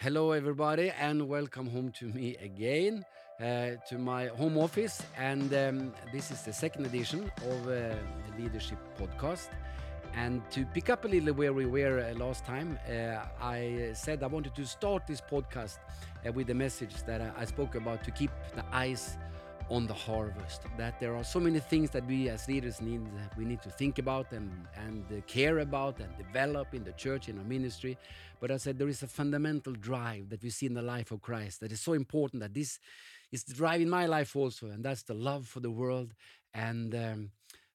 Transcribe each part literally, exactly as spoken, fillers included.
Hello, everybody, and welcome home to me again, uh, to my home office. And um, this is the second edition of uh, the Leadership Podcast. And to pick up a little where we were uh, last time, uh, I said I wanted to start this podcast uh, with the message that I, I spoke about, to keep the eyes on the harvest, that there are so many things that we as leaders need, we need to think about and, and care about and develop in the church, in our ministry. But I said there is a fundamental drive that we see in the life of Christ that is so important, that this is the drive in my life also, and that's the love for the world and um,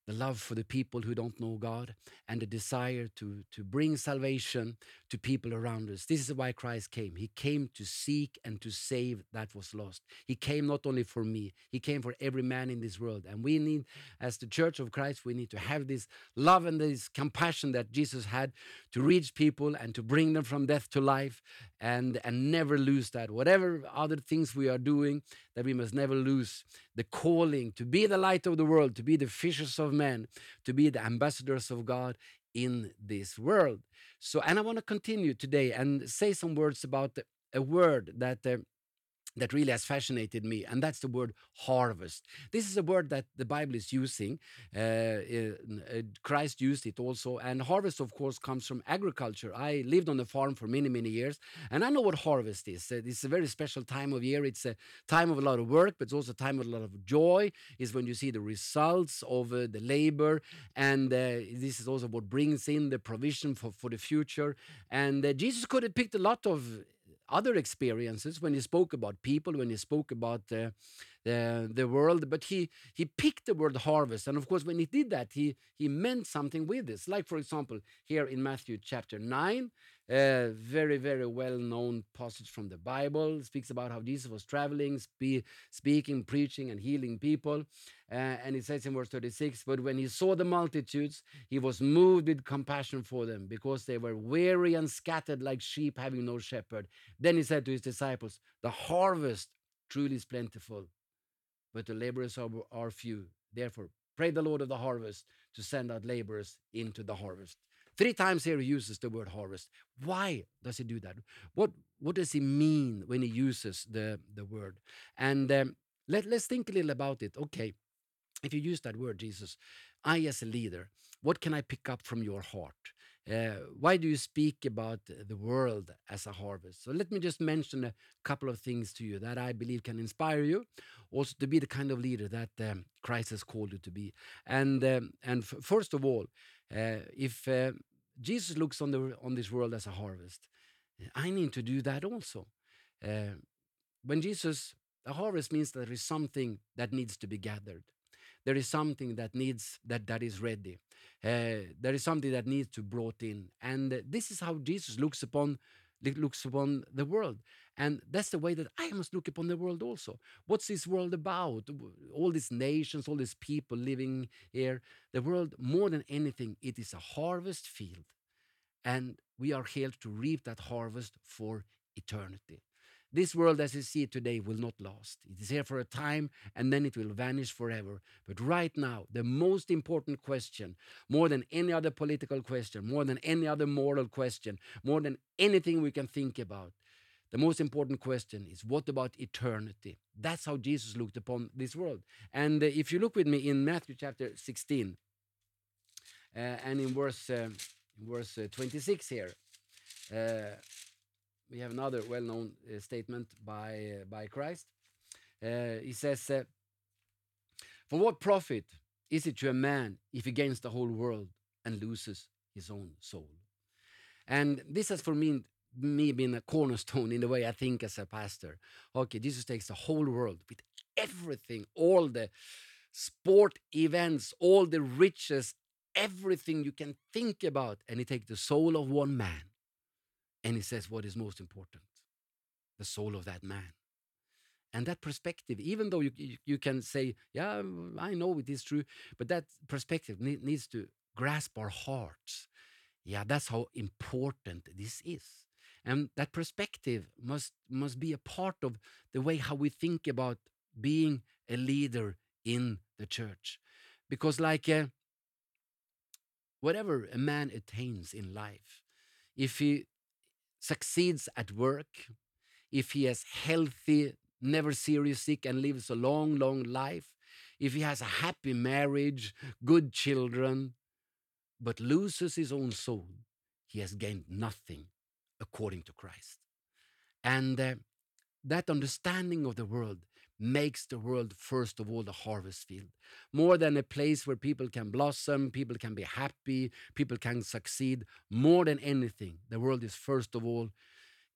the love for the people who don't know God, and the desire to, to bring salvation to people around us. This is why Christ came. He came to seek and to save that was lost. He came not only for me, he came for every man in this world. And we need, as the Church of Christ, we need to have this love and this compassion that Jesus had to reach people and to bring them from death to life, and, and never lose that. Whatever other things we are doing, that we must never lose the calling to be the light of the world, to be the fishers of men, to be the ambassadors of God in this world. So, and I want to continue today and say some words about a word that uh, that really has fascinated me, and that's the word harvest. This is a word that the Bible is using. Uh, uh, Christ used it also, and harvest, of course, comes from agriculture. I lived on a farm for many, many years, and I know what harvest is. It's a very special time of year. It's a time of a lot of work, but it's also a time of a lot of joy. It's when you see the results of uh, the labor, and uh, this is also what brings in the provision for, for the future. And uh, Jesus could have picked a lot of other experiences when he spoke about people, when he spoke about uh, the, the world, but he he picked the word harvest. And of course, when he did that, he he meant something with this. Like, for example, here in Matthew chapter nine, a uh, very, very well-known passage from the Bible, speaks about how Jesus was traveling, spe- speaking, preaching, and healing people. Uh, and it says in verse thirty-six, "But when he saw the multitudes, he was moved with compassion for them, because they were weary and scattered like sheep having no shepherd. Then he said to his disciples, 'The harvest truly is plentiful, but the laborers are, are few. Therefore, pray the Lord of the harvest to send out laborers into the harvest.'" Three times here he uses the word harvest. Why does he do that? What what does he mean when he uses the, the word? And um, let, let's think a little about it. Okay, if you use that word, Jesus, I as a leader, what can I pick up from your heart? Uh, why do you speak about the world as a harvest? So let me just mention a couple of things to you that I believe can inspire you also to be the kind of leader that um, Christ has called you to be. And um, and f- first of all, uh, if uh, Jesus looks on the on this world as a harvest, I need to do that also. Uh, when Jesus, a harvest means that there is something that needs to be gathered. There is something that needs that that is ready. Uh, there is something that needs to be brought in, and uh, this is how Jesus looks upon looks upon the world, and that's the way that I must look upon the world also. What's this world about? All these nations, all these people living here. The world, more than anything, it is a harvest field, and we are here to reap that harvest for eternity. This world as you see it today will not last. It is here for a time, and then it will vanish forever. But right now, the most important question, more than any other political question, more than any other moral question, more than anything we can think about, the most important question is, what about eternity? That's how Jesus looked upon this world. And uh, if you look with me in Matthew chapter sixteen, uh, and in verse, uh, verse uh, twenty-six here, uh, we have another well-known uh, statement by uh, by Christ. Uh, he says, uh, "For what profit is it to a man if he gains the whole world and loses his own soul?" And this has for me, me been a cornerstone in the way I think as a pastor. Okay, Jesus takes the whole world with everything, all the sport events, all the riches, everything you can think about, and he takes the soul of one man. And he says, what is most important? The soul of that man. And that perspective, even though you, you, you can say, yeah, I know it is true, but that perspective ne- needs to grasp our hearts. Yeah, that's how important this is. And that perspective must, must be a part of the way how we think about being a leader in the church. Because like uh, whatever a man attains in life, if he succeeds at work, if he is healthy, never serious sick, and lives a long, long life, if he has a happy marriage, good children, but loses his own soul, he has gained nothing according to Christ. And uh, that understanding of the world makes the world, first of all, the harvest field, more than a place where people can blossom, people can be happy, people can succeed. More than anything, the world is, first of all,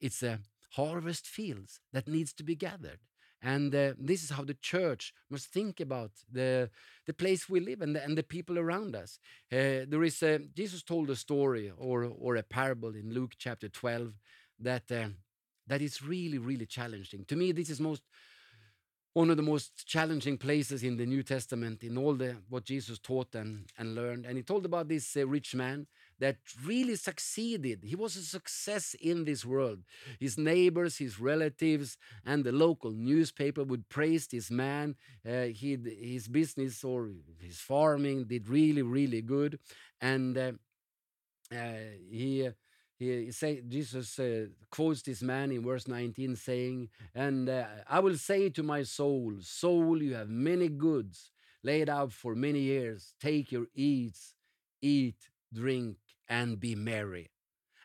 it's a harvest fields that needs to be gathered. And uh, this is how the church must think about the, the place we live and the, and the people around us. Uh, there is a, Jesus told a story or, or a parable in Luke chapter twelve that, uh, that is really, really challenging. To me, this is most one of the most challenging places in the New Testament, in all the what Jesus taught and, and learned. And he told about this uh, rich man that really succeeded. He was a success in this world. His neighbors, his relatives, and the local newspaper would praise this man. Uh, he, his business or his farming did really, really good. And uh, uh, he... He say, Jesus uh, quotes this man in verse nineteen saying, "And uh, I will say to my soul, soul, you have many goods laid out for many years. Take your ease, eat, drink, and be merry."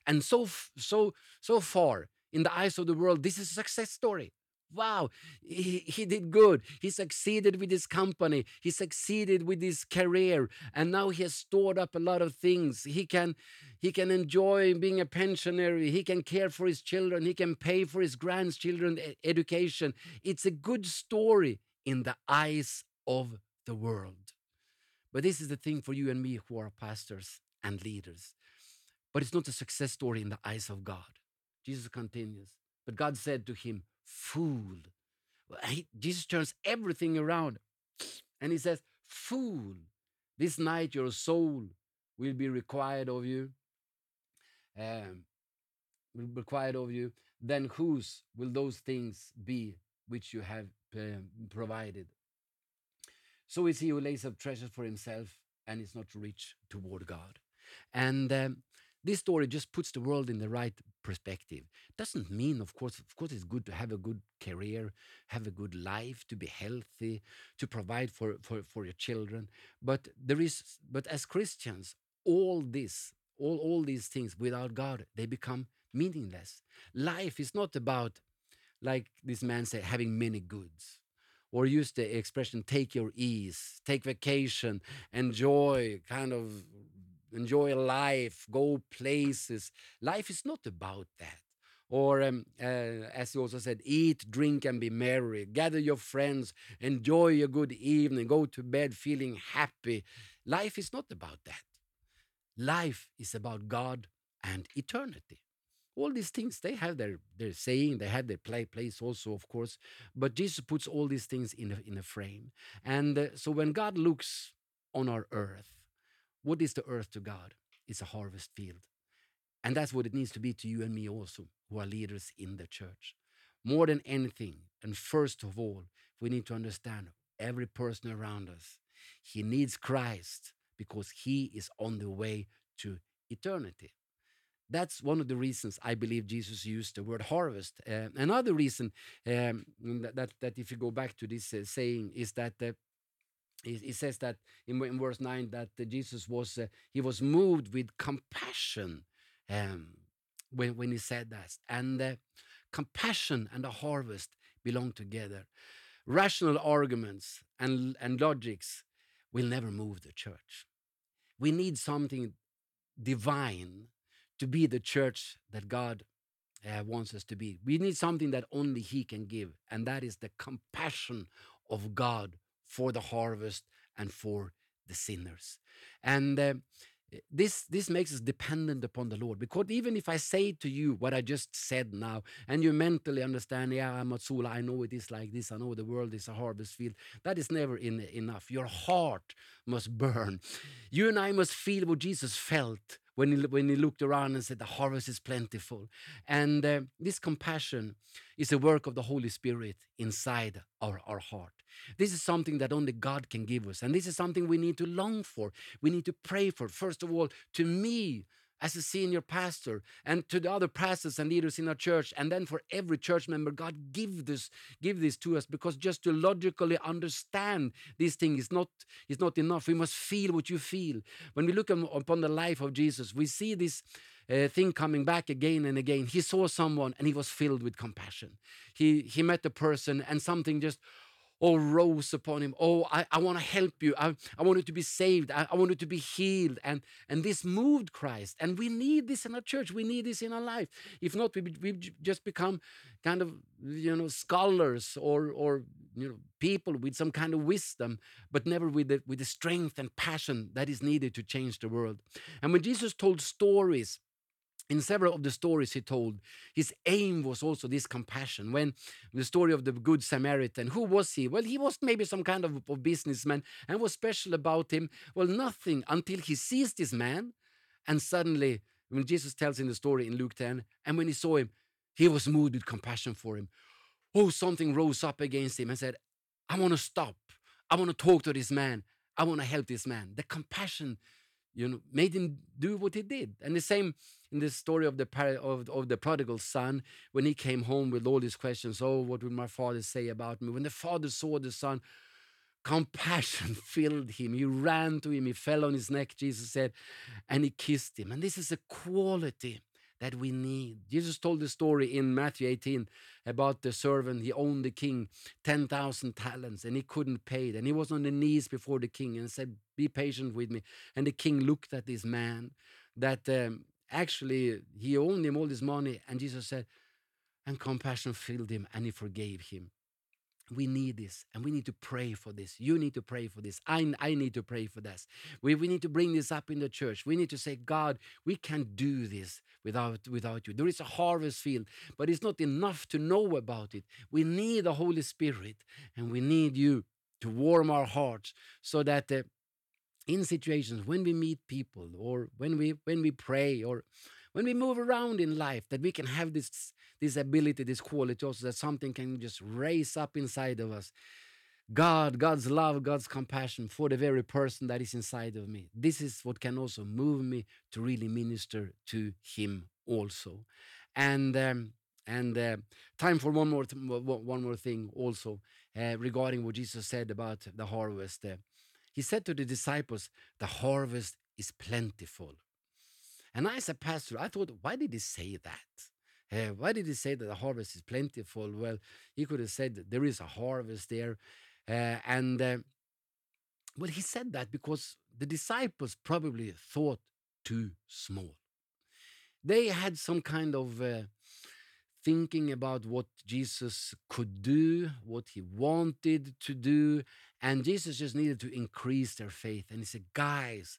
And so, so, so far, in the eyes of the world, this is a success story. Wow, he, he did good. He succeeded with his company. He succeeded with his career. And now he has stored up a lot of things. He can, he can enjoy being a pensioner. He can care for his children. He can pay for his grandchildren's education. It's a good story in the eyes of the world. But this is the thing for you and me who are pastors and leaders. But it's not a success story in the eyes of God. Jesus continues. But God said to him, "Fool." He, Jesus turns everything around and he says, "Fool, this night your soul will be required of you. Um, will be required of you. Then whose will those things be which you have uh, provided? So is he who lays up treasures for himself and is not rich toward God." And um, this story just puts the world in the right perspective. Doesn't mean, of course, of course it's good to have a good career, have a good life, to be healthy, to provide for, for, for your children. But there is, but as Christians, all this, all, all these things without God, they become meaningless. Life is not about, like this man said, having many goods. Or use the expression, take your ease, take vacation, enjoy, kind of enjoy life, go places. Life is not about that. Or um, uh, as he also said, eat, drink, and be merry. Gather your friends, enjoy a good evening, go to bed feeling happy. Life is not about that. Life is about God and eternity. All these things, they have their, their saying, they have their play, place also, of course. But Jesus puts all these things in a, in a frame. And uh, so when God looks on our earth, what is the earth to God? It's a harvest field. And that's what it needs to be to you and me also, who are leaders in the church. More than anything, and first of all, we need to understand every person around us, he needs Christ because he is on the way to eternity. That's one of the reasons I believe Jesus used the word harvest. Uh, another reason um, that, that, that if you go back to this uh, saying is that uh, it says that in, in verse nine that uh, Jesus was, uh, he was moved with compassion um, when, when he said that. And uh, compassion and the harvest belong together. Rational arguments and, and logics will never move the church. We need something divine to be the church that God uh, wants us to be. We need something that only he can give, and that is the compassion of God for the harvest and for the sinners. And uh, this, this makes us dependent upon the Lord. Because even if I say to you what I just said now, and you mentally understand, yeah, I'm Matsula, I know it is like this, I know the world is a harvest field, that is never in, enough. Your heart must burn. You and I must feel what Jesus felt when he, when he looked around and said, the harvest is plentiful. And uh, this compassion is a work of the Holy Spirit inside our, our heart. This is something that only God can give us. And this is something we need to long for. We need to pray for. First of all, to me, as a senior pastor and to the other pastors and leaders in our church, and then for every church member. God, give this, give this to us, because just to logically understand this thing is not, is not enough. We must feel what you feel. When we look upon the life of Jesus, we see this uh, thing coming back again and again. He saw someone and he was filled with compassion. He, he met a person and something just Oh, rose upon him. Oh, I, I want to help you. I, I want you to be saved. I, I want you to be healed. And, and this moved Christ. And we need this in our church. We need this in our life. If not, we we just become kind of, you know, scholars or, or you know, people with some kind of wisdom, but never with the, with the strength and passion that is needed to change the world. And when Jesus told stories, in several of the stories he told, his aim was also this compassion. When the story of the Good Samaritan, who was he? Well, he was maybe some kind of, of businessman, and what's special about him? Well, nothing, until he sees this man, and suddenly, when Jesus tells in the story in Luke ten, and when he saw him, he was moved with compassion for him. Oh, something rose up against him and said, I want to stop. I want to talk to this man. I want to help this man. The compassion, you know, made him do what he did. And the same in the story of the of, of the prodigal son, when he came home with all these questions, oh, what will my father say about me? When the father saw the son, compassion filled him. He ran to him, he fell on his neck, Jesus said, and he kissed him. And this is a quality that we need. Jesus told the story in Matthew eighteen about the servant. He owed the king ten thousand talents and he couldn't pay it. And he was on the knees before the king and said, be patient with me. And the king looked at this man that um, actually he owed him all this money. And Jesus said, and compassion filled him and he forgave him. We need this, and we need to pray for this. You need to pray for this. I, I need to pray for this. We, we need to bring this up in the church. We need to say, God, we can't do this without, without you. There is a harvest field, but it's not enough to know about it. We need the Holy Spirit, and we need you to warm our hearts so that uh, in situations when we meet people, or when we, when we pray, or when we move around in life, that we can have this, this ability, this quality also, that something can just raise up inside of us. God, God's love, God's compassion for the very person that is inside of me. This is what can also move me to really minister to him also. And um, and uh, time for one more, th- one more thing also uh, regarding what Jesus said about the harvest. Uh, He said to the disciples, the harvest is plentiful. And I, as a pastor, I thought, why did he say that? Uh, why did he say that the harvest is plentiful? Well, he could have said that there is a harvest there. Uh, and, uh, well, he said that because the disciples probably thought too small. They had some kind of uh, thinking about what Jesus could do, what he wanted to do, and Jesus just needed to increase their faith. And he said, guys,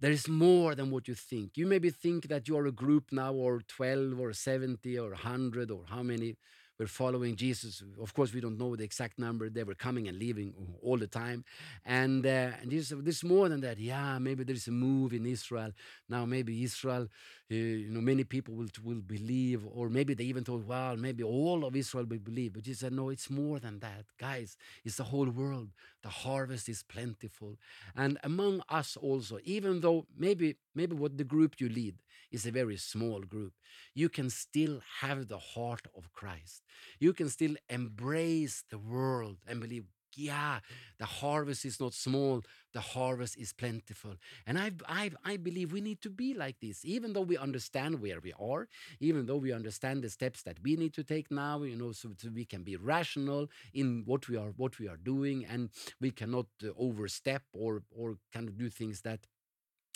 there is more than what you think. You maybe think that you are a group now, or twelve, or seventy, or one hundred, or how many were following Jesus. Of course, we don't know the exact number. They were coming and leaving all the time. And, uh, and Jesus said, there's more than that. Yeah, maybe there's a move in Israel. Now, maybe Israel, uh, you know, many people will, will believe, or maybe they even thought, well, maybe all of Israel will believe. But Jesus said, no, it's more than that. Guys, it's the whole world. The harvest is plentiful. And among us also, even though maybe Maybe what the group you lead is a very small group, you can still have the heart of Christ. You can still embrace the world and believe, yeah, the harvest is not small, the harvest is plentiful. And I I, I believe we need to be like this, even though we understand where we are, even though we understand the steps that we need to take now, you know, so, so we can be rational in what we are, what we are doing, and we cannot uh, overstep or, or kind of do things that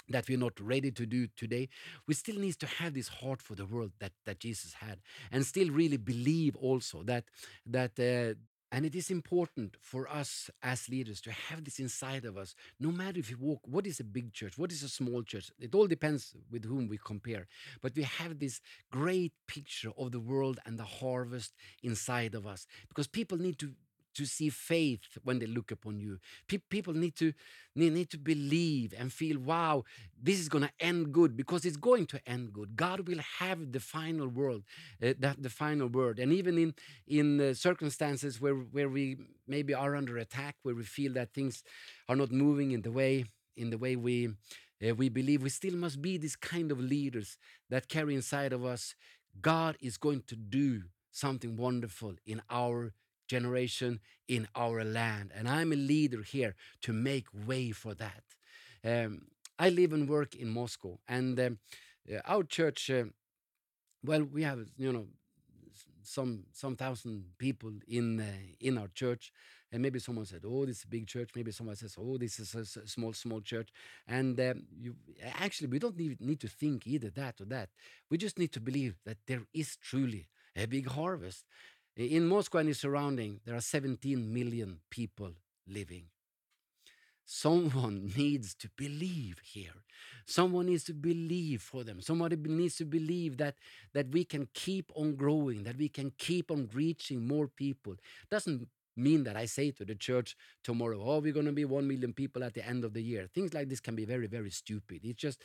that we're not ready to do today. We still need to have this heart for the world that, that Jesus had, and still really believe also that, that uh, and it is important for us as leaders to have this inside of us, no matter if you walk, what is a big church, what is a small church, it all depends with whom we compare, but we have this great picture of the world and the harvest inside of us, because people need to to see faith when they look upon you. Pe- people need to need, need to believe and feel, wow, this is going to end good, because it's going to end good. God will have the final word, uh, the, the final word. And even in in uh, circumstances where where we maybe are under attack, where we feel that things are not moving in the way in the way we Uh, we believe we still must be these kind of leaders that carry inside of us, God is going to do something wonderful in our generation, in our land. And I'm a leader here to make way for that. Um, I live and work in Moscow, and um, our church, uh, well, we have, you know, some some thousand people in uh, in our church, and maybe someone said, "Oh, this is a big church." Maybe someone says, "Oh, this is a small small church." And um, you actually we don't need, need to think either that or that. We just need to believe that there is truly a big harvest in Moscow and its surrounding. There are seventeen million people living. Someone needs to believe here. Someone needs to believe for them. Somebody needs to believe that, that we can keep on growing, that we can keep on reaching more people. Doesn't mean that I say to the church tomorrow, "Oh, we're going to be one million people at the end of the year." Things like this can be very, very stupid. It just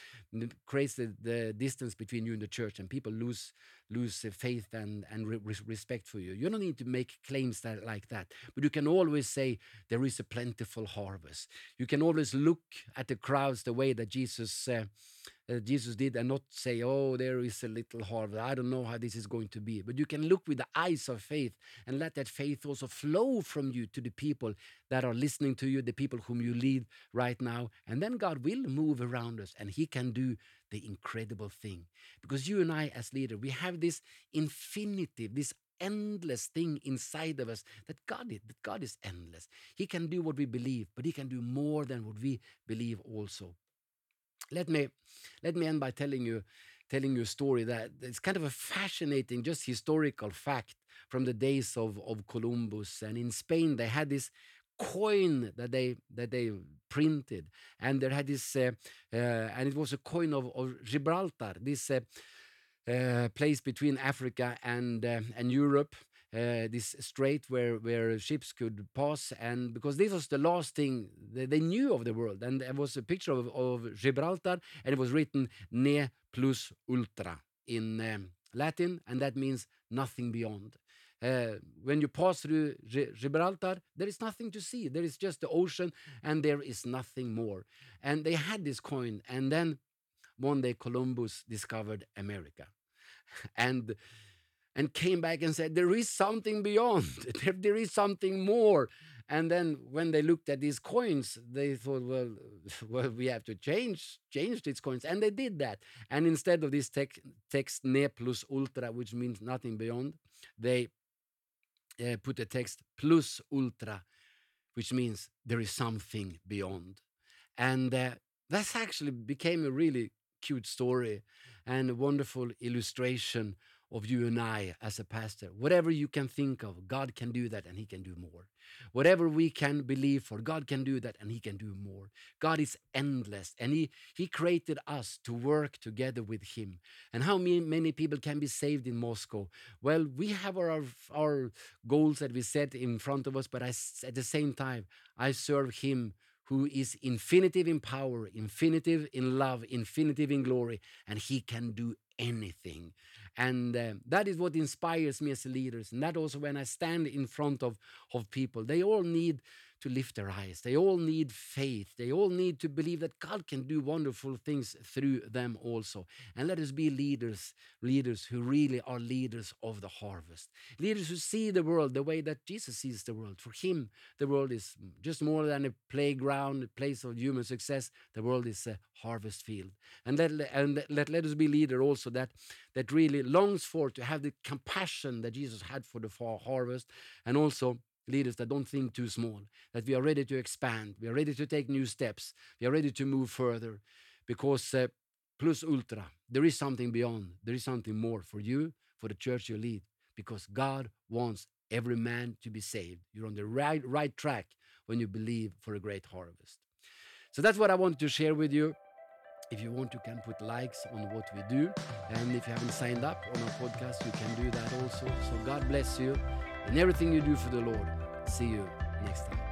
creates the, the distance between you and the church, and people lose lose faith and, and re- respect for you. You don't need to make claims that, like that, but you can always say there is a plentiful harvest. You can always look at the crowds the way that Jesus uh, uh, Jesus did, and not say, "Oh, there is a little harvest. I don't know how this is going to be." But you can look with the eyes of faith and let that faith also flow from you to the people that are listening to you, the people whom you lead right now. And then God will move around us, and He can do the incredible thing. Because you and I as leaders, we have this infinity, this endless thing inside of us that God is, that God is endless. He can do what we believe, but He can do more than what we believe also. Let me let me end by telling you telling you a story that it's kind of a fascinating, just historical fact from the days of, of Columbus. And in Spain, they had this coin that they that they printed, and there had this, uh, uh, and it was a coin of, of Gibraltar, this uh, uh, place between Africa and uh, and Europe. Uh, this strait where, where ships could pass, and because this was the last thing that they knew of the world, and there was a picture of, of Gibraltar, and it was written "Ne plus ultra" in um, Latin, and that means nothing beyond. Uh, when you pass through G- Gibraltar, there is nothing to see. There is just the ocean, and there is nothing more. And they had this coin, and then one day Columbus discovered America, and and came back and said, "There is something beyond, there, there is something more." And then when they looked at these coins, they thought, well, well we have to change, change these coins. And they did that. And instead of this tec- text, "Ne plus ultra," which means nothing beyond, they uh, put the text "plus ultra," which means there is something beyond. And uh, that's actually became a really cute story and a wonderful illustration of you and I as a pastor. Whatever you can think of, God can do that, and He can do more. Whatever we can believe for, God can do that, and He can do more. God is endless, and He, he created us to work together with Him. And how many, many people can be saved in Moscow? Well, we have our, our goals that we set in front of us, but I, at the same time, I serve Him who is infinitive in power, infinitive in love, infinitive in glory, and He can do anything. And uh, that is what inspires me as leaders. And that also when I stand in front of, of people, they all need to lift their eyes. They all need faith. They all need to believe that God can do wonderful things through them also. And let us be leaders, leaders who really are leaders of the harvest. Leaders who see the world the way that Jesus sees the world. For Him, the world is just more than a playground, a place of human success. The world is a harvest field. And let, and let, let us be leaders also that, that really longs for to have the compassion that Jesus had for the harvest, and also leaders that don't think too small, that we are ready to expand, we are ready to take new steps, we are ready to move further, because uh, plus ultra, there is something beyond, there is something more for you, for the church you lead, because God wants every man to be saved. You're on the right, right track when you believe for a great harvest. So that's what I wanted to share with you. If you want, you can put likes on what we do. And if you haven't signed up on our podcast, you can do that also. So God bless you in everything you do for the Lord. See you next time.